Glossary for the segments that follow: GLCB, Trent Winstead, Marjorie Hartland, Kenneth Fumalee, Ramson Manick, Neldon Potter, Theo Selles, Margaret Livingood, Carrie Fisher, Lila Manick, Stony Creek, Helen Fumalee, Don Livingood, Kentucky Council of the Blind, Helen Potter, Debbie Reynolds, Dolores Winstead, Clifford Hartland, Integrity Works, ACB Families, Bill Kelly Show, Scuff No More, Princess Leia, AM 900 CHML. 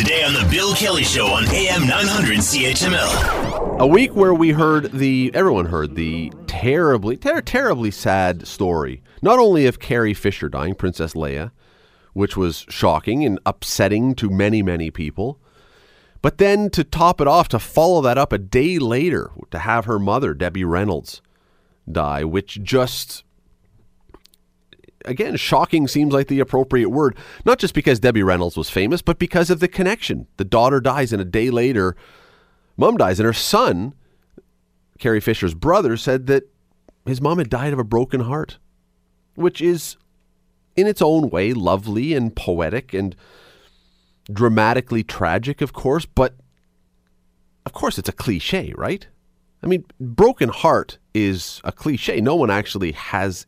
Today on The Bill Kelly Show on AM 900 CHML. A week where we heard everyone heard the terribly sad story, not only of Carrie Fisher dying, Princess Leia, which was shocking and upsetting to many, many people, but then to top it off, to follow that up a day later, to have her mother, Debbie Reynolds, die, which just... Again, shocking seems like the appropriate word, not just because Debbie Reynolds was famous, but because of the connection. The daughter dies, and a day later, mom dies. And her son, Carrie Fisher's brother, said that his mom had died of a broken heart, which is, in its own way, lovely and poetic and dramatically tragic, of course. But, of course, it's a cliche, right? I mean, broken heart is a cliche. No one actually has...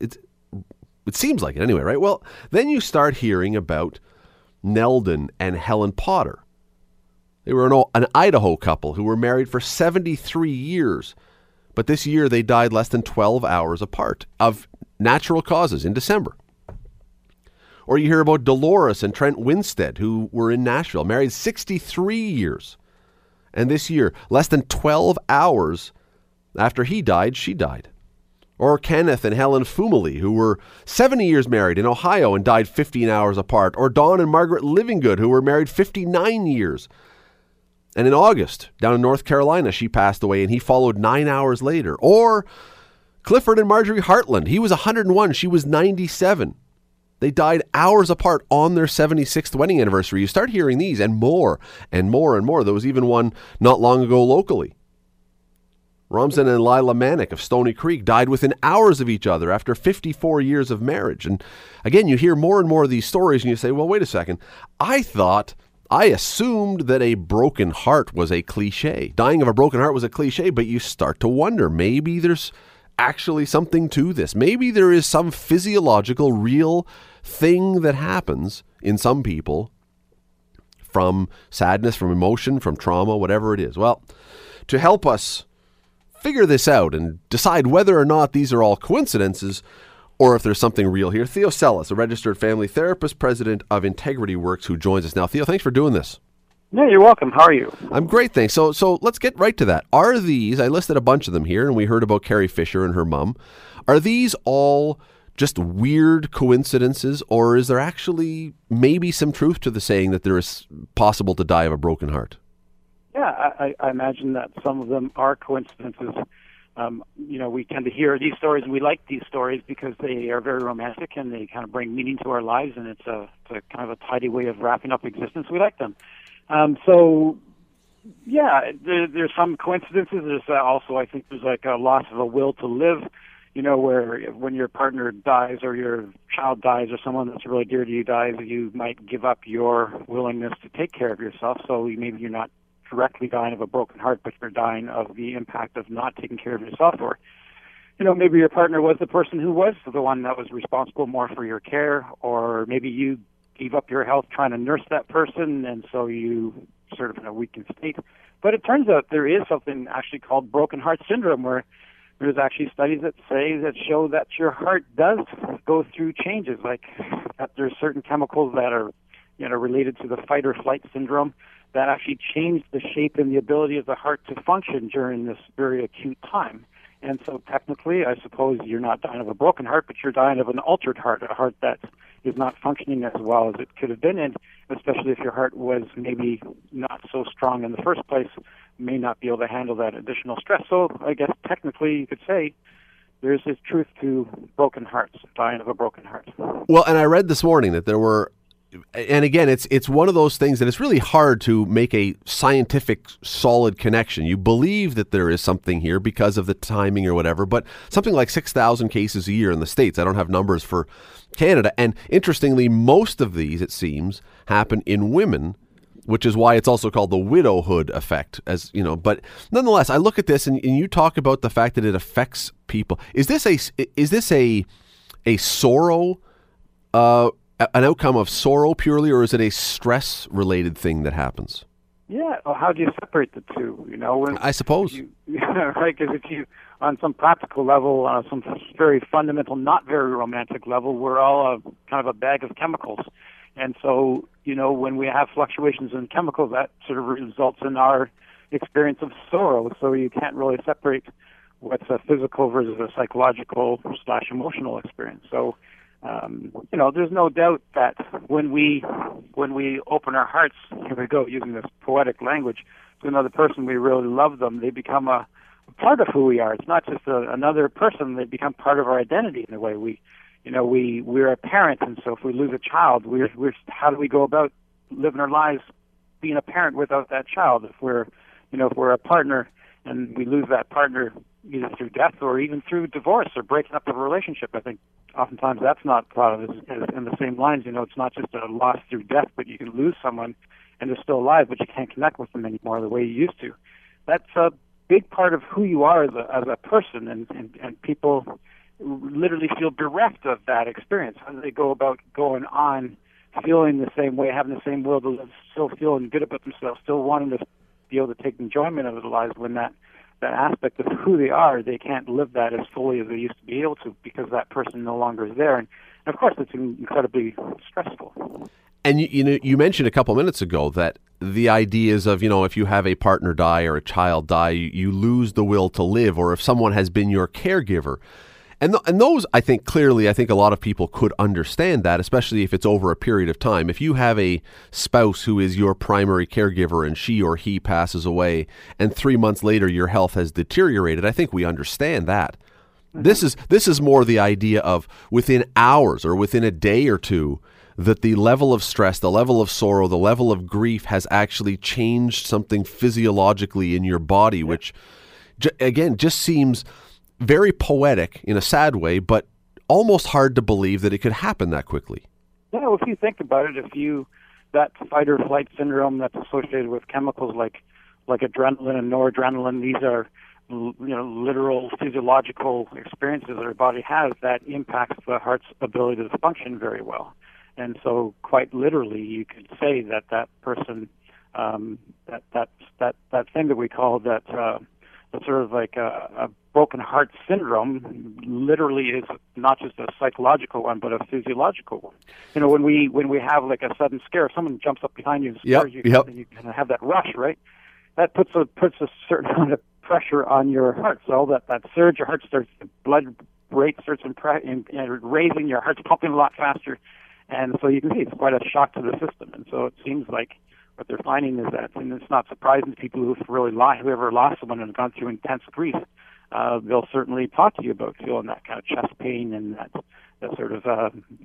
It seems like it anyway, right? Well, then you start hearing about Neldon and Helen Potter. They were an Idaho couple who were married for 73 years, but this year they died less than 12 hours apart of natural causes in December. Or you hear about Dolores and Trent Winstead, who were in Nashville, married 63 years. And this year, less than 12 hours after he died, she died. Or Kenneth and Helen Fumalee, who were 70 years married in Ohio and died 15 hours apart. Or Don and Margaret Livingood, who were married 59 years. And in August, down in North Carolina, she passed away, and he followed 9 hours later. Or Clifford and Marjorie Hartland. He was 101. She was 97. They died hours apart on their 76th wedding anniversary. You start hearing these and more and more and more. There was even one not long ago locally. Ramson and Lila Manick of Stony Creek died within hours of each other after 54 years of marriage. And again, you hear more and more of these stories and you say, well, wait a second. I assumed that a broken heart was a cliche. Dying of a broken heart was a cliche, but you start to wonder, maybe there's actually something to this. Maybe there is some physiological, real thing that happens in some people from sadness, from emotion, from trauma, whatever it is. Well, to help us figure this out and decide whether or not these are all coincidences or if there's something real here, Theo Selles, a registered family therapist, president of Integrity Works, who joins us now. Theo, thanks for doing this. No, you're welcome. How are you? I'm great, thanks. So let's get right to that. Are these, I listed a bunch of them here, and we heard about Carrie Fisher and her mom. Are these all just weird coincidences, or is there actually maybe some truth to the saying that there is possible to die of a broken heart? Yeah, I imagine that some of them are coincidences. We tend to hear these stories, and we like these stories because they are very romantic and they kind of bring meaning to our lives, and it's a kind of a tidy way of wrapping up existence. We like them. There's some coincidences. There's also, I think, there's like a loss of a will to live, where when your partner dies or your child dies or someone that's really dear to you dies, you might give up your willingness to take care of yourself, so maybe you're not directly dying of a broken heart, but you're dying of the impact of not taking care of yourself, or maybe your partner was the person who was the one that was responsible more for your care, or maybe you gave up your health trying to nurse that person, and so you sort of in a weakened state. But it turns out there is something actually called broken heart syndrome, where there's actually studies that show that your heart does go through changes, like that there's certain chemicals that are related to the fight or flight syndrome that actually changed the shape and the ability of the heart to function during this very acute time. And so technically, I suppose you're not dying of a broken heart, but you're dying of an altered heart, a heart that is not functioning as well as it could have been, and especially if your heart was maybe not so strong in the first place, may not be able to handle that additional stress. So I guess technically you could say there's this truth to broken hearts, dying of a broken heart. Well, and I read this morning that there were... And again, it's one of those things that it's really hard to make a scientific, solid connection. You believe that there is something here because of the timing or whatever, but something like 6,000 cases a year in the States. I don't have numbers for Canada. And interestingly, most of these, it seems, happen in women, which is why it's also called the widowhood effect, But nonetheless, I look at this and you talk about the fact that it affects people. Is this a sorrow? An outcome of sorrow purely, or is it a stress-related thing that happens? Yeah, well, how do you separate the two? I suppose. Right, because if you, on some practical level, on some very fundamental, not very romantic level, we're all kind of a bag of chemicals. And so, you know, when we have fluctuations in chemicals, that sort of results in our experience of sorrow. So you can't really separate what's a physical versus a psychological / emotional experience. So, you know, there's no doubt that when we open our hearts, here we go, using this poetic language, to another person, we really love them. They become a part of who we are. It's not just another person. They become part of our identity in a way. We're a parent, and so if we lose a child, we're how do we go about living our lives being a parent without that child? If we're a partner and we lose that partner either through death or even through divorce or breaking up the relationship, I think oftentimes that's not thought of as in the same lines. You know, it's not just a loss through death, but you can lose someone and they're still alive, but you can't connect with them anymore the way you used to. That's a big part of who you are as a person, and people literally feel bereft of that experience. How do they go about going on feeling the same way, having the same will to live, still feeling good about themselves, still wanting to be able to take enjoyment out of their lives when that aspect of who they are, they can't live that as fully as they used to be able to because that person no longer is there. And of course, it's incredibly stressful. And you mentioned a couple minutes ago that the ideas of, you know, if you have a partner die or a child die, you lose the will to live, or if someone has been your caregiver. And those, I think, clearly, I think a lot of people could understand that, especially if it's over a period of time. If you have a spouse who is your primary caregiver and she or he passes away and 3 months later your health has deteriorated, I think we understand that. Mm-hmm. This is more the idea of within hours or within a day or two that the level of stress, the level of sorrow, the level of grief has actually changed something physiologically in your body, yeah. Which, again, just seems very poetic in a sad way, but almost hard to believe that it could happen that quickly. Yeah, well, if you think about it, that fight or flight syndrome that's associated with chemicals like adrenaline and noradrenaline, these are, you know, literal physiological experiences that our body has that impacts the heart's ability to function very well. And so quite literally, you could say that person, that thing that we call that sort of like a broken heart syndrome literally is not just a psychological one, but a physiological one. You know, when we have like a sudden scare, someone jumps up behind you and scares and you kind of have that rush, right? That puts a certain amount of pressure on your heart. So all that surge, your heart starts, the blood rate starts raising, your heart's pumping a lot faster. And so you can see it's quite a shock to the system. And so it seems like what they're finding is that, and it's not surprising to people whoever lost someone and gone through intense grief, they'll certainly talk to you about feeling that kind of chest pain and that sort of,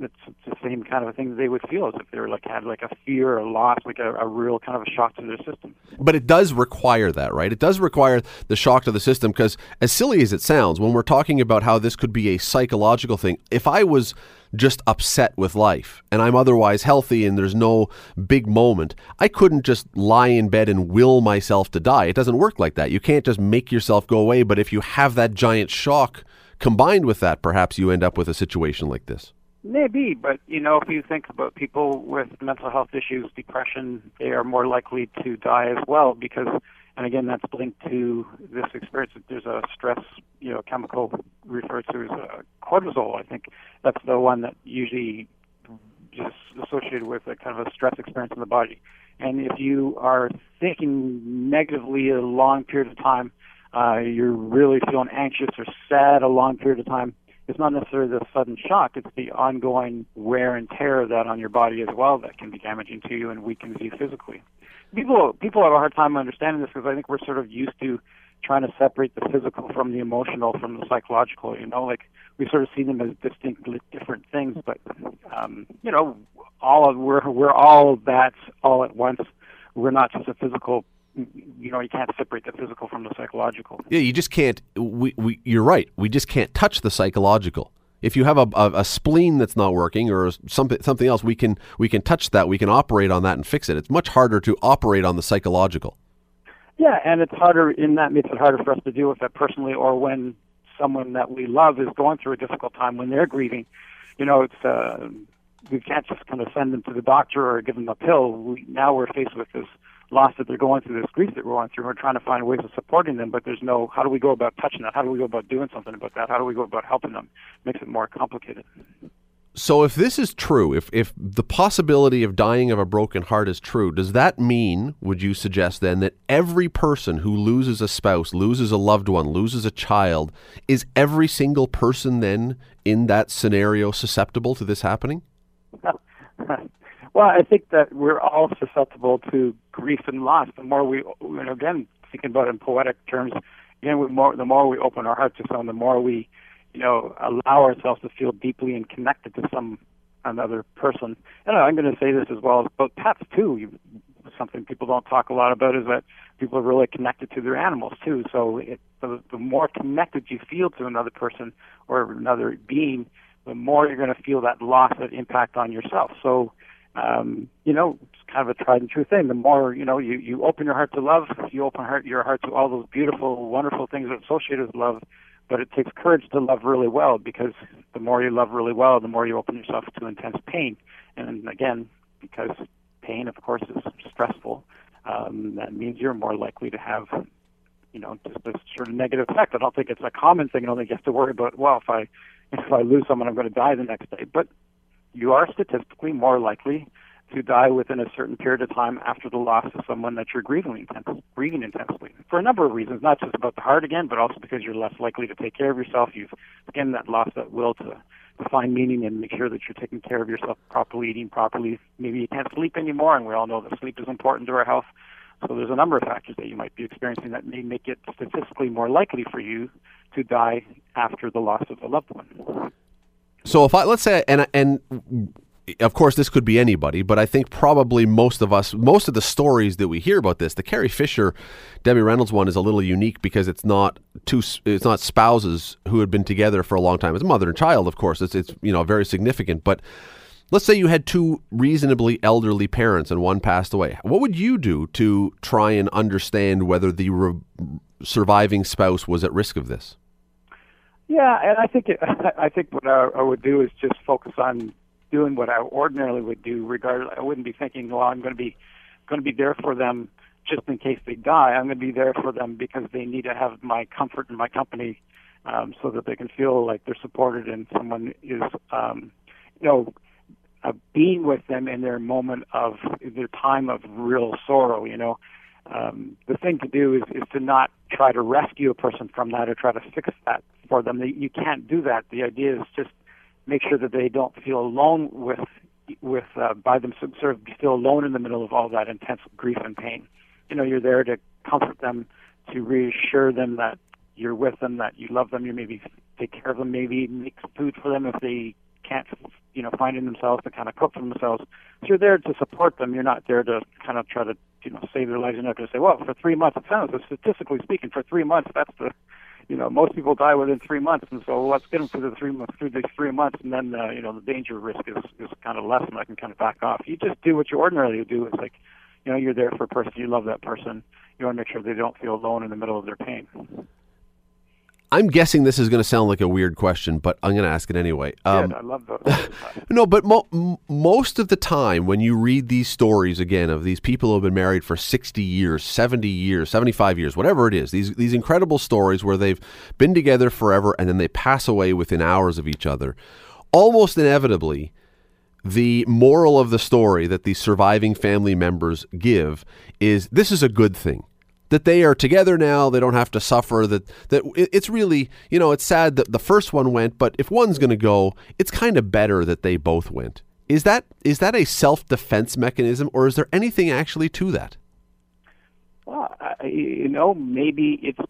it's the same kind of thing that they would feel as if they were had a fear or a loss, a real kind of a shock to their system. But it does require that, right? It does require the shock to the system because, as silly as it sounds, when we're talking about how this could be a psychological thing, if I was just upset with life and I'm otherwise healthy and there's no big moment, I couldn't just lie in bed and will myself to die. It doesn't work like that. You can't just make yourself go away. But if you have that giant shock combined with that, perhaps you end up with a situation like this. Maybe, but you know, if you think about people with mental health issues, depression, they are more likely to die as well because, and again, that's linked to this experience. There's a stress, you know, chemical referred to as cortisol. I think that's the one that usually just associated with a kind of a stress experience in the body. And if you are thinking negatively a long period of time, you're really feeling anxious or sad a long period of time, it's not necessarily the sudden shock. It's the ongoing wear and tear of that on your body as well that can be damaging to you and weakens you physically. People have a hard time understanding this because I think we're sort of used to trying to separate the physical from the emotional, from the psychological, you know, like we sort of see them as distinctly different things, but, you know, we're all that all at once. We're not just a physical, you know, you can't separate the physical from the psychological. Yeah, you just can't, you're right, we just can't touch the psychological. If you have a spleen that's not working or something else, we can touch that. We can operate on that and fix it. It's much harder to operate on the psychological. Yeah, and it's harder in that makes it harder for us to deal with that personally, or when someone that we love is going through a difficult time when they're grieving. You know, it's we can't just kind of send them to the doctor or give them a pill. Now we're faced with this loss that they're going through, this grief that we're going through. We're trying to find ways of supporting them, but there's no, how do we go about touching that? How do we go about doing something about that? How do we go about helping them? It makes it more complicated. So if this is true, if the possibility of dying of a broken heart is true, does that mean, would you suggest then, that every person who loses a spouse, loses a loved one, loses a child, is every single person then in that scenario susceptible to this happening? Well, I think that we're all susceptible to grief and loss. The more we, you know, again, thinking about it in poetic terms, again, the more we open our hearts to someone, the more we, you know, allow ourselves to feel deeply and connected to another person. And I'm going to say this as well as about pets too. Something people don't talk a lot about is that people are really connected to their animals too. So the more connected you feel to another person or another being, the more you're going to feel that loss, that impact on yourself. So, you know, it's kind of a tried and true thing. The more, you know, you open your heart to love, you open your heart to all those beautiful, wonderful things that are associated with love. But it takes courage to love really well, because the more you love really well, the more you open yourself to intense pain. And again, because pain, of course, is stressful, that means you're more likely to have, you know, just a sort of negative effect. I don't think it's a common thing. I don't think you have to worry about, well, if I lose someone, I'm going to die the next day. But you are statistically more likely to die within a certain period of time after the loss of someone that you're grieving intensely, for a number of reasons, not just about the heart again, but also because you're less likely to take care of yourself. You've, again, that loss, that will to find meaning and make sure that you're taking care of yourself properly, eating properly. Maybe you can't sleep anymore, and we all know that sleep is important to our health. So there's a number of factors that you might be experiencing that may make it statistically more likely for you to die after the loss of a loved one. So if I, let's say, and of course, this could be anybody, but I think probably most of us, most of the stories that we hear about this, the Carrie Fisher, Debbie Reynolds one is a little unique because it's not spouses who had been together for a long time. It's mother and child, of course. It's you know, very significant. But let's say you had two reasonably elderly parents and one passed away. What would you do to try and understand whether the surviving spouse was at risk of this? Yeah, and I think what I would do is just focus on doing what I ordinarily would do. Regardless, I wouldn't be thinking, well, I'm going to be there for them just in case they die. I'm going to be there for them because they need to have my comfort and my company, so that they can feel like they're supported and someone is, being with them in their time of real sorrow. You know, the thing to do is to not try to rescue a person from that or try to fix that for them. You can't do that. The idea is just make sure that they don't feel alone by themselves, sort of feel alone in the middle of all that intense grief and pain. You know, you're there to comfort them, to reassure them that you're with them, that you love them, you maybe take care of them, maybe make food for them if they can't, you know, find in themselves to kind of cook for themselves. So you're there to support them. You're not there to kind of try to, you know, save their lives. You're not going to say, well, for 3 months, it sounds, statistically speaking, for 3 months, that's the, you know, most people die within 3 months, and so let's get them through these 3 months, and then, you know, the danger risk is kind of less, and I can kind of back off. You just do what you ordinarily do. It's like, you know, you're there for a person, you love that person, you want to make sure they don't feel alone in the middle of their pain. I'm guessing this is going to sound like a weird question, but I'm going to ask it anyway. I love those. No, but most of the time when you read these stories, again, of these people who have been married for 60 years, 70 years, 75 years, whatever it is, these incredible stories where they've been together forever and then they pass away within hours of each other, almost inevitably, the moral of the story that the surviving family members give is this is a good thing. That they are together now, they don't have to suffer, that it's really, you know, it's sad that the first one went, but if one's going to go, it's kind of better that they both went. Is that a self-defense mechanism, or is there anything actually to that? Well, you know, maybe it's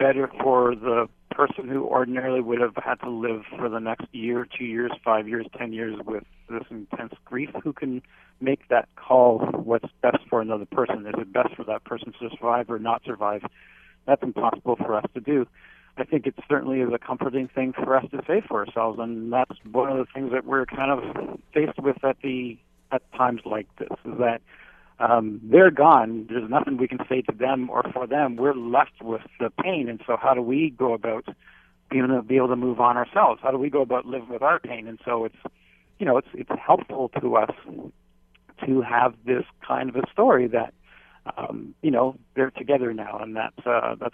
better for the person who ordinarily would have had to live for the next year, 2 years, 5 years, 10 years with this intense grief, who can make that call, what's best for another person. Is it best for that person to survive or not survive? That's impossible for us to do. I think it certainly is a comforting thing for us to say for ourselves, and that's one of the things that we're kind of faced with at times like this, is that they're gone. There's nothing we can say to them or for them. We're left with the pain, and so how do we go about being able to move on ourselves? How do we go about living with our pain? And so it's helpful to us to have this kind of a story that you know, they're together now, and that's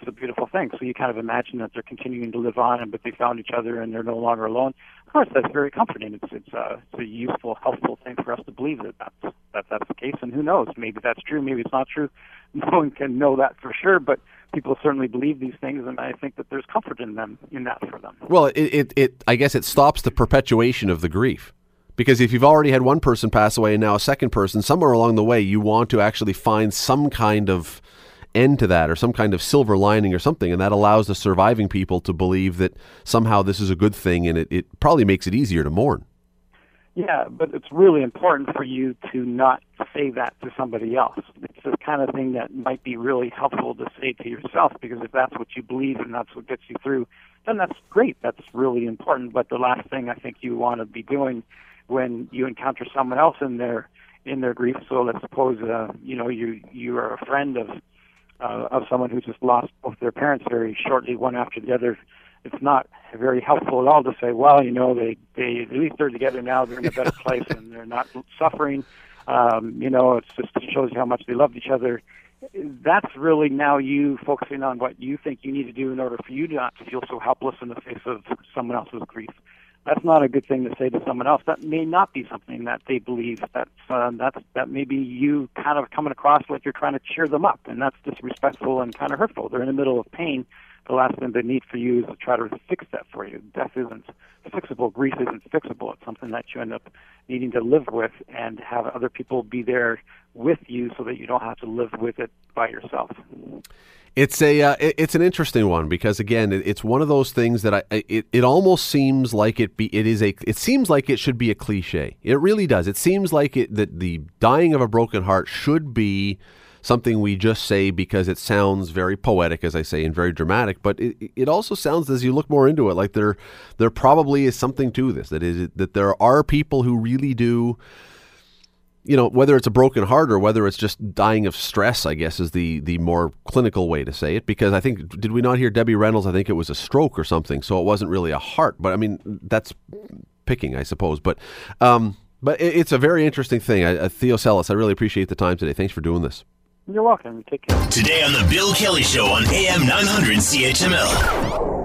a beautiful thing. So you kind of imagine that they're continuing to live on, but they found each other and they're no longer alone. Of course, that's very comforting. It's a useful, helpful thing for us to believe that's the case. And who knows? Maybe that's true. Maybe it's not true. No one can know that for sure, but people certainly believe these things, and I think that there's comfort in them, in that for them. Well, I guess it stops the perpetuation of the grief. Because if you've already had one person pass away and now a second person, somewhere along the way, you want to actually find some kind of end to that or some kind of silver lining or something. And that allows the surviving people to believe that somehow this is a good thing, and it probably makes it easier to mourn. Yeah, but it's really important for you to not say that to somebody else. It's the kind of thing that might be really helpful to say to yourself, because if that's what you believe and that's what gets you through, then that's great. That's really important. But the last thing I think you want to be doing when you encounter someone else in their grief, so let's suppose you are a friend of someone who's just lost both their parents very shortly, one after the other. It's not very helpful at all to say, well, you know, they at least they're together now, they're in a better place, and they're not suffering. You know, it's just, it shows you how much they loved each other. That's really now you focusing on what you think you need to do in order for you not to feel so helpless in the face of someone else's grief. That's not a good thing to say to someone else. That may not be something that they believe. That may be you kind of coming across like you're trying to cheer them up, and that's disrespectful and kind of hurtful. They're in the middle of pain. The last thing they need for you is to try to fix that for you. Death isn't fixable. Grief isn't fixable. It's something that you end up needing to live with and have other people be there with you so that you don't have to live with it by yourself. It's an interesting one, because again, it's one of those things that it almost seems like it should be a cliche. It really does. It seems like that the dying of a broken heart should be something we just say because it sounds very poetic, as I say, and very dramatic, but it also sounds, as you look more into it, like there probably is something to this, that there are people who really do, you know, whether it's a broken heart or whether it's just dying of stress, I guess, is the more clinical way to say it, because I think, did we not hear Debbie Reynolds? I think it was a stroke or something, so it wasn't really a heart, but I mean, that's picking, I suppose, but it's a very interesting thing. Theo Selles, I really appreciate the time today. Thanks for doing this. You're welcome. Take care. Today on The Bill Kelly Show on AM 900 CHML.